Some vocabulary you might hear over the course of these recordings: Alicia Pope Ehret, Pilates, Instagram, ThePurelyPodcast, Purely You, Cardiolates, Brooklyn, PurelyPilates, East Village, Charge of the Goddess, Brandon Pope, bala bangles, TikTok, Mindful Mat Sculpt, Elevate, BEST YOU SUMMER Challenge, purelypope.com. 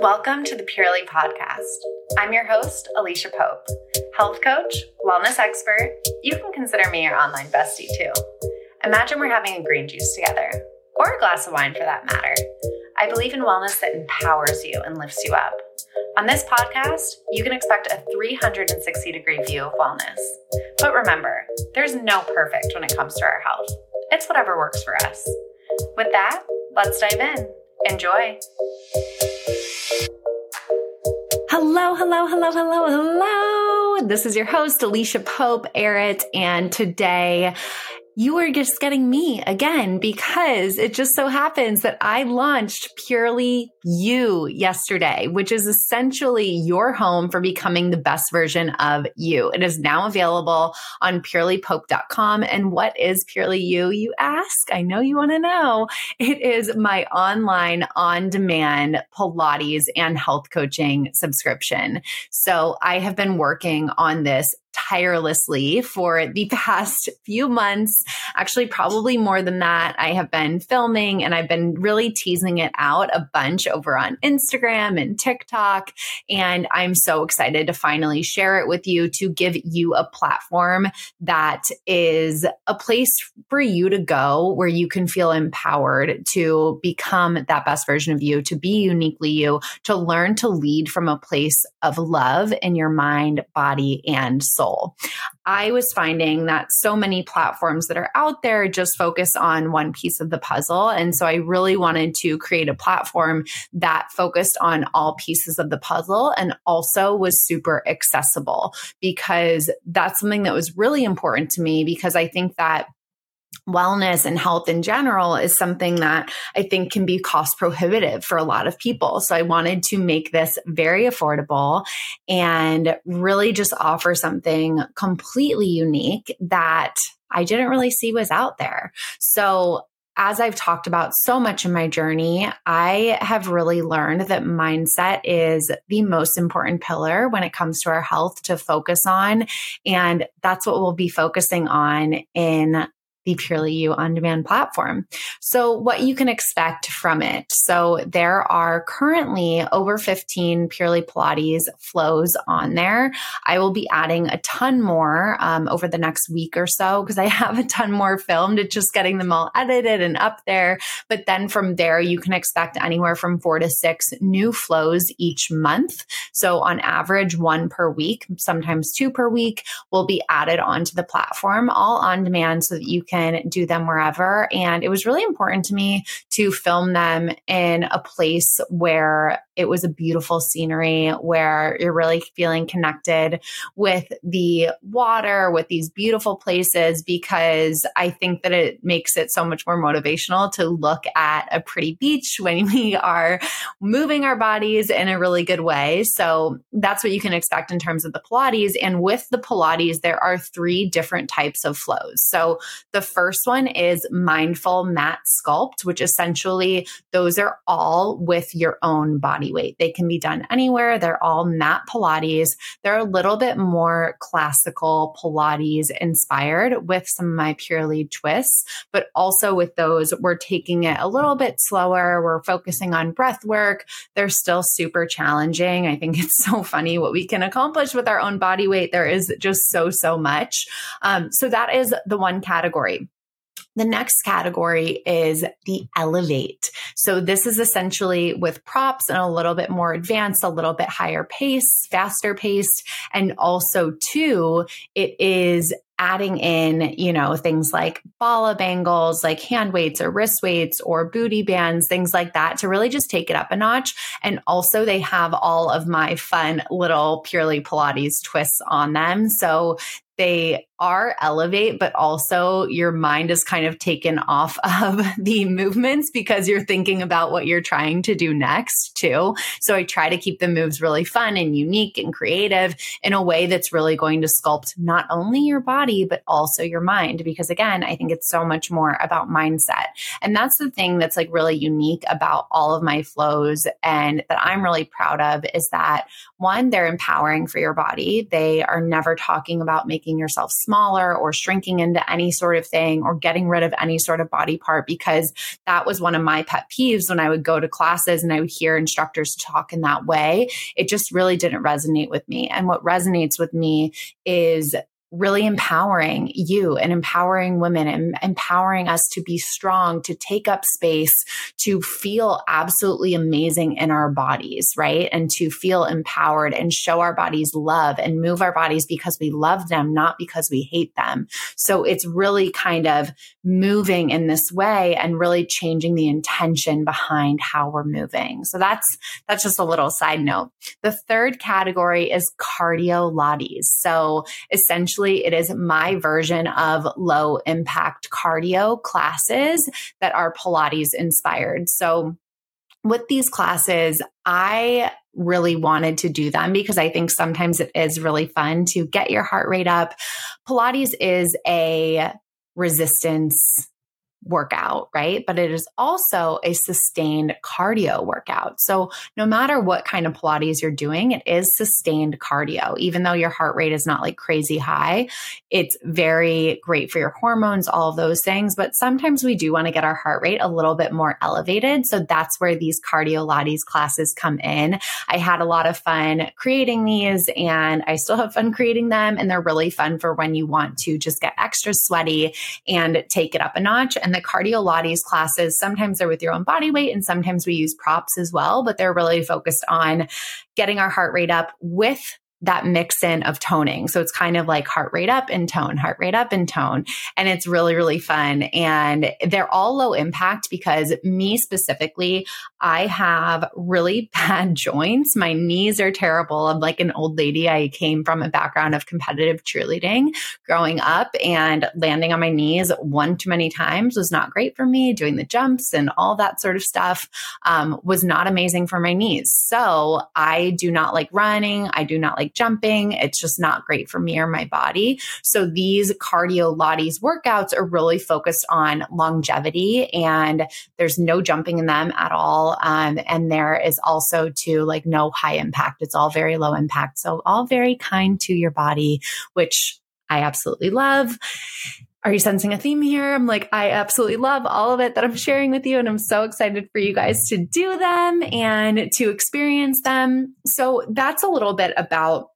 Welcome to the Purely Podcast. I'm your host, Alicia Pope, health coach, wellness expert. You can consider me your online bestie too. Imagine we're having a green juice together, or a glass of wine for that matter. I believe in wellness that empowers you and lifts you up. On this podcast, you can expect a 360-degree view of wellness. But remember, there's no perfect when it comes to our health. It's whatever works for us. With that, let's dive in. Enjoy. Hello, hello, hello, hello, hello. This is your host, Alicia Pope Ehret, and today you are just getting me again because it just so happens that I launched Purely You yesterday, which is essentially your home for becoming the best version of you. It is now available on purelypope.com. And what is Purely You, you ask? I know you want to know. It is my online, on-demand Pilates and health coaching subscription. So I have been working on this tirelessly for the past few months, actually probably more than that. I have been filming and I've been really teasing it out a bunch over on Instagram and TikTok. And I'm so excited to finally share it with you, to give you a platform that is a place for you to go where you can feel empowered to become that best version of you, to be uniquely you, to learn to lead from a place of love in your mind, body, and soul. I was finding that so many platforms that are out there just focus on one piece of the puzzle. And so I really wanted to create a platform that focused on all pieces of the puzzle and also was super accessible, because that's something that was really important to me, because I think that wellness and health in general is something that I think can be cost prohibitive for a lot of people. So I wanted to make this very affordable and really just offer something completely unique that I didn't really see was out there. So as I've talked about so much in my journey, I have really learned that mindset is the most important pillar when it comes to our health to focus on. And that's what we'll be focusing on in the Purely You on-demand platform. So what you can expect from it. So there are currently over 15 Purely Pilates flows on there. I will be adding a ton more over the next week or so, because I have a ton more filmed. It's just getting them all edited and up there. But then from there, you can expect anywhere from 4 to 6 new flows each month. So on average, 1 per week, sometimes 2 per week will be added onto the platform, all on demand, so that you can do them wherever. And it was really important to me to film them in a place where it was a beautiful scenery, where you're really feeling connected with the water, with these beautiful places, because I think that it makes it so much more motivational to look at a pretty beach when we are moving our bodies in a really good way. So that's what you can expect in terms of the Pilates. And with the Pilates, there are 3 different types of flows. So the first one is Mindful Mat Sculpt, which essentially those are all with your own body weight. They can be done anywhere. They're all mat Pilates. They're a little bit more classical Pilates inspired with some of my Purely twists, but also with those, we're taking it a little bit slower. We're focusing on breath work. They're still super challenging. I think it's so funny what we can accomplish with our own body weight. There is just so much. So that is the one category. The next category is the Elevate. So this is essentially with props and a little bit more advanced, a little bit higher pace, faster paced. And also too, it is adding in, things like bala bangles, like hand weights or wrist weights or booty bands, things like that, to really just take it up a notch. And also they have all of my fun little Purely Pilates twists on them. So they are Elevate, but also your mind is kind of taken off of the movements because you're thinking about what you're trying to do next too. So I try to keep the moves really fun and unique and creative in a way that's really going to sculpt not only your body, but also your mind. Because again, I think it's so much more about mindset. And that's the thing that's like really unique about all of my flows and that I'm really proud of, is that one, they're empowering for your body. They are never talking about making yourself smart. smaller or shrinking into any sort of thing or getting rid of any sort of body part, because that was one of my pet peeves when I would go to classes and I would hear instructors talk in that way. It just really didn't resonate with me. And what resonates with me is really empowering you and empowering women and empowering us to be strong, to take up space, to feel absolutely amazing in our bodies, right? And to feel empowered and show our bodies love and move our bodies because we love them, not because we hate them. So it's really kind of moving in this way and really changing the intention behind how we're moving. So that's just a little side note. The third category is Cardiolates. So essentially, it is my version of low impact cardio classes that are Pilates inspired. So with these classes, I really wanted to do them because I think sometimes it is really fun to get your heart rate up. Pilates is a resistance workout, right? But it is also a sustained cardio workout. So no matter what kind of Pilates you're doing, it is sustained cardio. Even though your heart rate is not like crazy high, it's very great for your hormones, all of those things. But sometimes we do want to get our heart rate a little bit more elevated. So that's where these Cardiolates classes come in. I had a lot of fun creating these and I still have fun creating them. And they're really fun for when you want to just get extra sweaty and take it up a notch. And the Cardiolates classes, sometimes they're with your own body weight and sometimes we use props as well, but they're really focused on getting our heart rate up with that mix in of toning. So it's kind of like heart rate up and tone, heart rate up and tone. And it's really, really fun. And they're all low impact because me specifically, I have really bad joints. My knees are terrible. I'm like an old lady. I came from a background of competitive cheerleading growing up, and landing on my knees one too many times was not great for me. Doing the jumps and all that sort of stuff was not amazing for my knees. So I do not like running. I do not like jumping. It's just not great for me or my body. So these Cardiolates workouts are really focused on longevity, and there's no jumping in them at all. And there is also too like no high impact. It's all very low impact. So all very kind to your body, which I absolutely love. Are you sensing a theme here? I'm like, I absolutely love all of it that I'm sharing with you. And I'm so excited for you guys to do them and to experience them. So that's a little bit about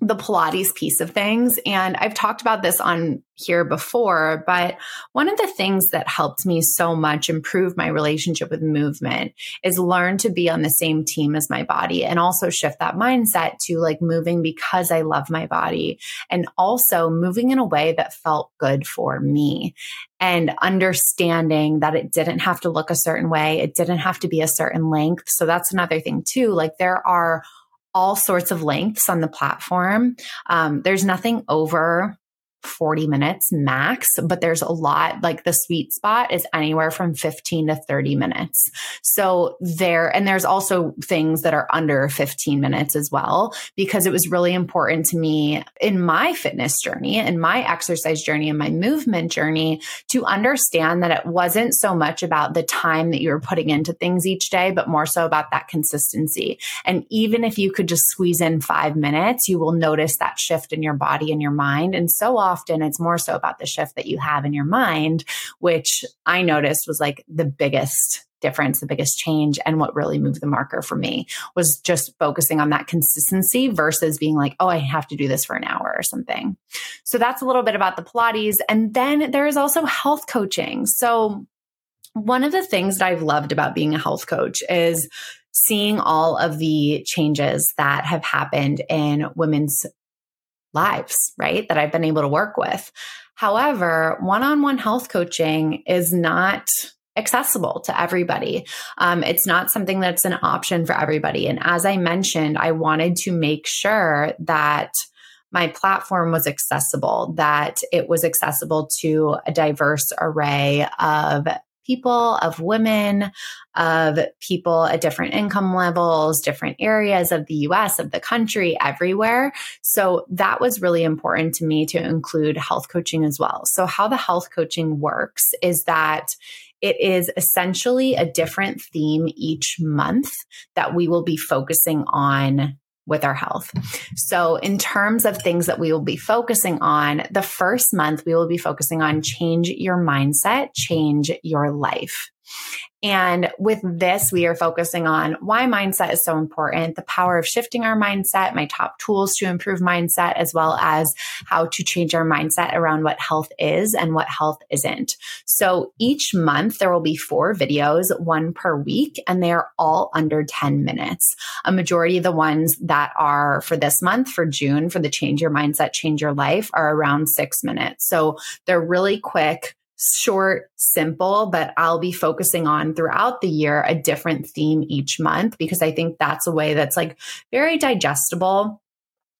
the Pilates piece of things. And I've talked about this on here before, but one of the things that helped me so much improve my relationship with movement is learn to be on the same team as my body and also shift that mindset to like moving because I love my body and also moving in a way that felt good for me. And understanding that it didn't have to look a certain way. It didn't have to be a certain length. So that's another thing too. Like there are all sorts of lengths on the platform. There's nothing over 40 minutes max, but there's a lot, like the sweet spot is anywhere from 15 to 30 minutes. So there's also things that are under 15 minutes as well, because it was really important to me in my fitness journey, in my exercise journey, in my movement journey, to understand that it wasn't so much about the time that you were putting into things each day, but more so about that consistency. And even if you could just squeeze in 5 minutes, you will notice that shift in your body and your mind. And so often it's more so about the shift that you have in your mind, which I noticed was like the biggest difference, the biggest change. And what really moved the marker for me was just focusing on that consistency versus being like, oh, I have to do this for an hour or something. So that's a little bit about the Pilates. And then there is also health coaching. So one of the things that I've loved about being a health coach is seeing all of the changes that have happened in women's lives, right? That I've been able to work with. However, one-on-one health coaching is not accessible to everybody. It's not something that's an option for everybody. And as I mentioned, I wanted to make sure that my platform was accessible, that it was accessible to a diverse array of people, of women, of people at different income levels, different areas of the US, of the country, everywhere. So that was really important to me to include health coaching as well. So how the health coaching works is that it is essentially a different theme each month that we will be focusing on with our health. So in terms of things that we will be focusing on, the first month we will be focusing on change your mindset, change your life. And with this, we are focusing on why mindset is so important, the power of shifting our mindset, my top tools to improve mindset, as well as how to change our mindset around what health is and what health isn't. So each month, there will be 4 videos, 1 per week, and they are all under 10 minutes. A majority of the ones that are for this month, for June, for the change your mindset, change your life, are around 6 minutes. So they're really quick, short, simple, but I'll be focusing on throughout the year a different theme each month, because I think that's a way that's like very digestible.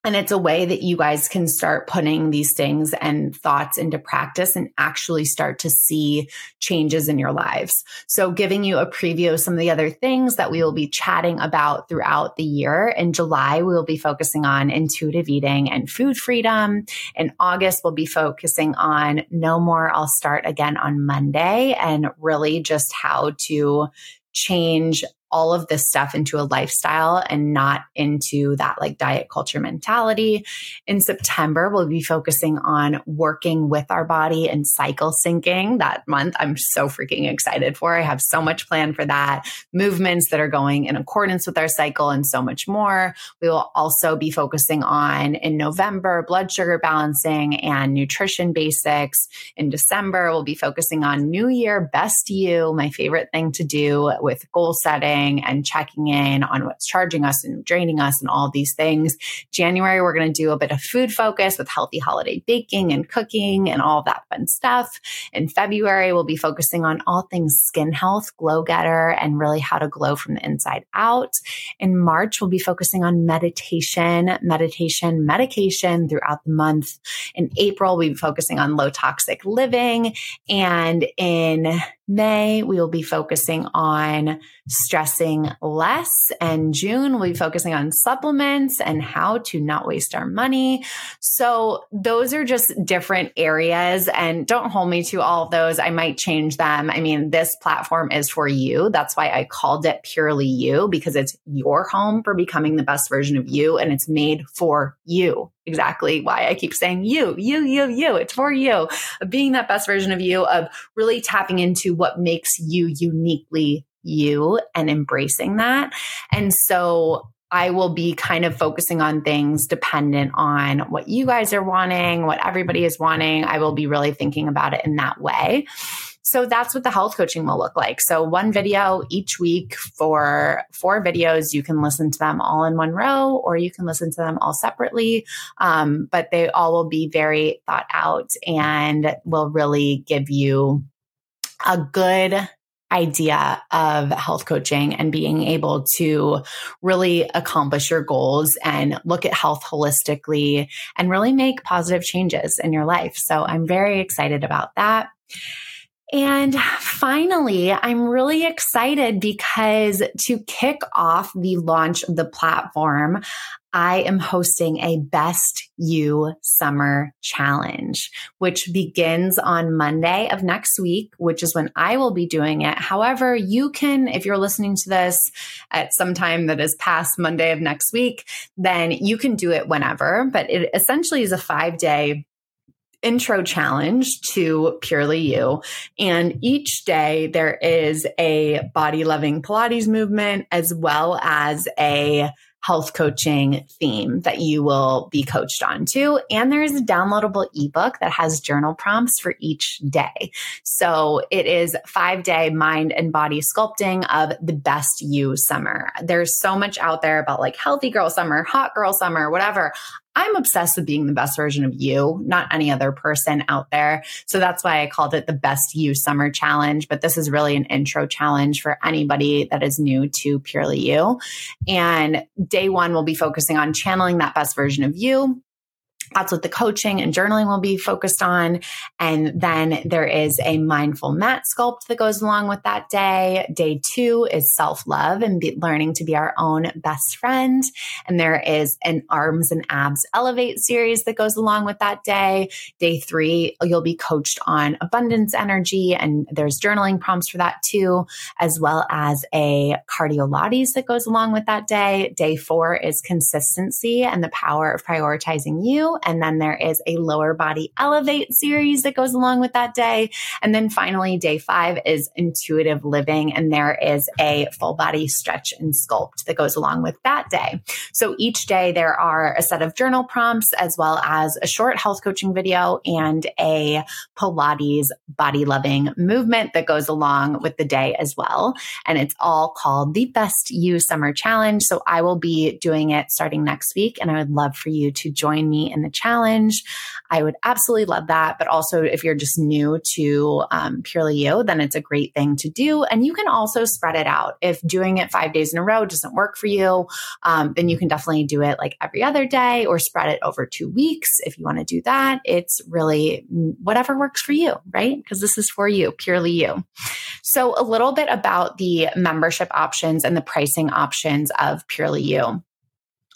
And it's a way that you guys can start putting these things and thoughts into practice and actually start to see changes in your lives. So giving you a preview of some of the other things that we will be chatting about throughout the year. In July, we will be focusing on intuitive eating and food freedom. In August, we'll be focusing on No More, I'll Start Again on Monday, and really just how to change all of this stuff into a lifestyle and not into that like diet culture mentality. In September, we'll be focusing on working with our body and cycle syncing. That month, I'm so freaking excited for. I have so much planned for that. Movements that are going in accordance with our cycle and so much more. We will also be focusing on, in November, blood sugar balancing and nutrition basics. In December, we'll be focusing on New Year, Best You, my favorite thing to do, with goal setting and checking in on what's charging us and draining us and all these things. January, we're going to do a bit of food focus with healthy holiday baking and cooking and all that fun stuff. In February, we'll be focusing on all things skin health, glow getter, and really how to glow from the inside out. In March, we'll be focusing on meditation, medication throughout the month. In April, we'll be focusing on low toxic living. And in May, we will be focusing on stressing less. And June, we'll be focusing on supplements and how to not waste our money. So those are just different areas, and don't hold me to all of those. I might change them. I mean, this platform is for you. That's why I called it Purely You, because it's your home for becoming the best version of you, and it's made for you. Exactly why I keep saying you. It's for you, of being that best version of you, of really tapping into what makes you uniquely you and embracing that. And so I will be kind of focusing on things dependent on what you guys are wanting, what everybody is wanting. I will be really thinking about it in that way. So that's what the health coaching will look like. So 1 video each week for 4 videos. You can listen to them all in one row, or you can listen to them all separately. But they all will be very thought out and will really give you a good idea of health coaching and being able to really accomplish your goals and look at health holistically and really make positive changes in your life. So I'm very excited about that. And finally, I'm really excited because to kick off the launch of the platform, I am hosting a Best You Summer Challenge, which begins on Monday of next week, which is when I will be doing it. However, you can, if you're listening to this at some time that is past Monday of next week, then you can do it whenever. But it essentially is a 5-day intro challenge to Purely You. And each day there is a body loving Pilates movement, as well as a health coaching theme that you will be coached on to. And there is a downloadable ebook that has journal prompts for each day. So it is 5-day mind and body sculpting of the Best You Summer. There's so much out there about like healthy girl summer, hot girl summer, whatever. I'm obsessed with being the best version of you, not any other person out there. So that's why I called it the Best You Summer Challenge. But this is really an intro challenge for anybody that is new to Purely You. And day 1, we'll be focusing on channeling that best version of you. That's what the coaching and journaling will be focused on. And then there is a mindful mat sculpt that goes along with that day. Day two is self-love and learning to be our own best friend. And there is an arms and abs elevate series that goes along with that day. Day three, you'll be coached on abundance energy. And there's journaling prompts for that too, as well as a Cardiolates that goes along with that day. Day four is consistency and the power of prioritizing you. And then there is a lower body elevate series that goes along with that day. And then finally, day five is intuitive living. And there is a full body stretch and sculpt that goes along with that day. So each day there are a set of journal prompts as well as a short health coaching video and a Pilates body loving movement that goes along with the day as well. And it's all called the BEST YOU Summer Challenge. So I will be doing it starting next week. And I would love for you to join me in the challenge. I would absolutely love that. But also if you're just new to Purely You, then it's a great thing to do. And you can also spread it out. If doing it 5 days in a row doesn't work for you, then you can definitely do it like every other day or spread it over 2 weeks. If you want to do that, it's really whatever works for you, right? Because this is for you, Purely You. So a little bit about the membership options and the pricing options of Purely You.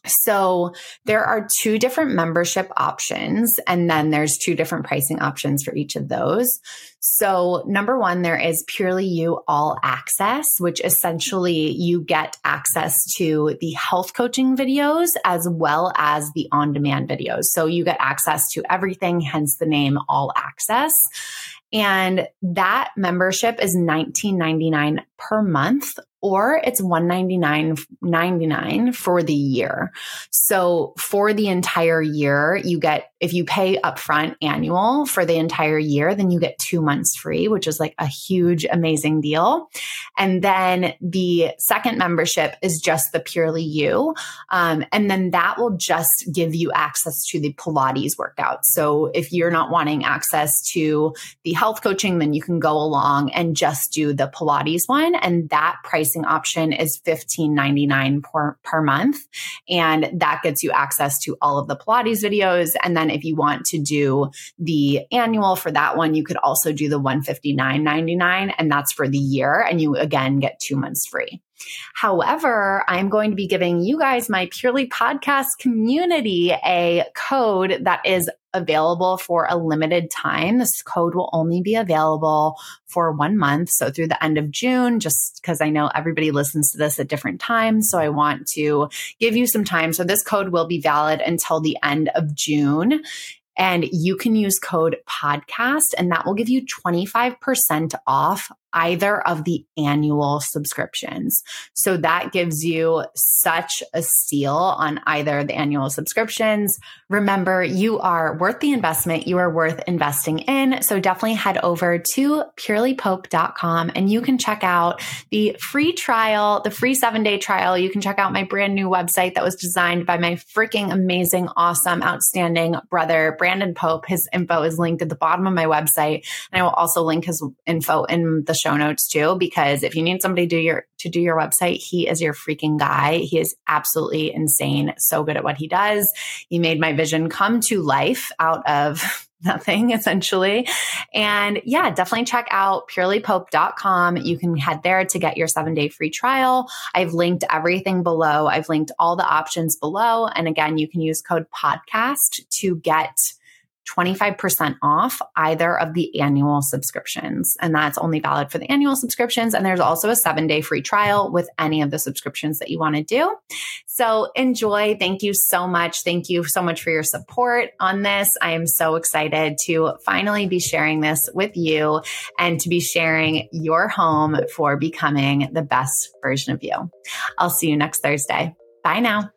So there are two different membership options, and then there's two different pricing options for each of those. So number one, there is Purely You All Access, which essentially you get access to the health coaching videos as well as the on-demand videos. So you get access to everything, hence the name All Access. And that membership is $19.99 per month, or it's $199.99 for the year. So for the entire year, you get, if you pay upfront annual for the entire year, then you get 2 months free, which is like a huge, amazing deal. And then the second membership is just the Purely You. And then that will just give you access to the Pilates workouts. So if you're not wanting access to the health coaching, then you can go along and just do the Pilates one. And that pricing option is $15.99 per month. And that gets you access to all of the Pilates videos. And then if you want to do the annual for that one, you could also do the $159.99, and that's for the year. And you again get 2 months free. However, I'm going to be giving you guys, my Purely Podcast community, a code that is available for a limited time. This code will only be available for 1 month. So through the end of June, just because I know everybody listens to this at different times. So I want to give you some time. So this code will be valid until the end of June. And you can use code podcast, and that will give you 25% off either of the annual subscriptions. So that gives you such a steal on either the annual subscriptions. Remember, you are worth the investment. You are worth investing in. So definitely head over to purelypope.com and you can check out the free trial, the free 7-day trial. You can check out my brand new website that was designed by my freaking amazing, awesome, outstanding brother, Brandon Pope. His info is linked at the bottom of my website. And I will also link his info in the show notes too, because if you need somebody to do your website, he is your freaking guy. He is absolutely insane. So good at what he does. He made my vision come to life out of nothing, essentially. And yeah, definitely check out purelypope.com. You can head there to get your 7-day free trial. I've linked everything below. I've linked all the options below. And again, you can use code podcast to get 25% off either of the annual subscriptions. And that's only valid for the annual subscriptions. And there's also a 7-day free trial with any of the subscriptions that you want to do. So enjoy. Thank you so much. Thank you so much for your support on this. I am so excited to finally be sharing this with you and to be sharing your home for becoming the best version of you. I'll see you next Thursday. Bye now.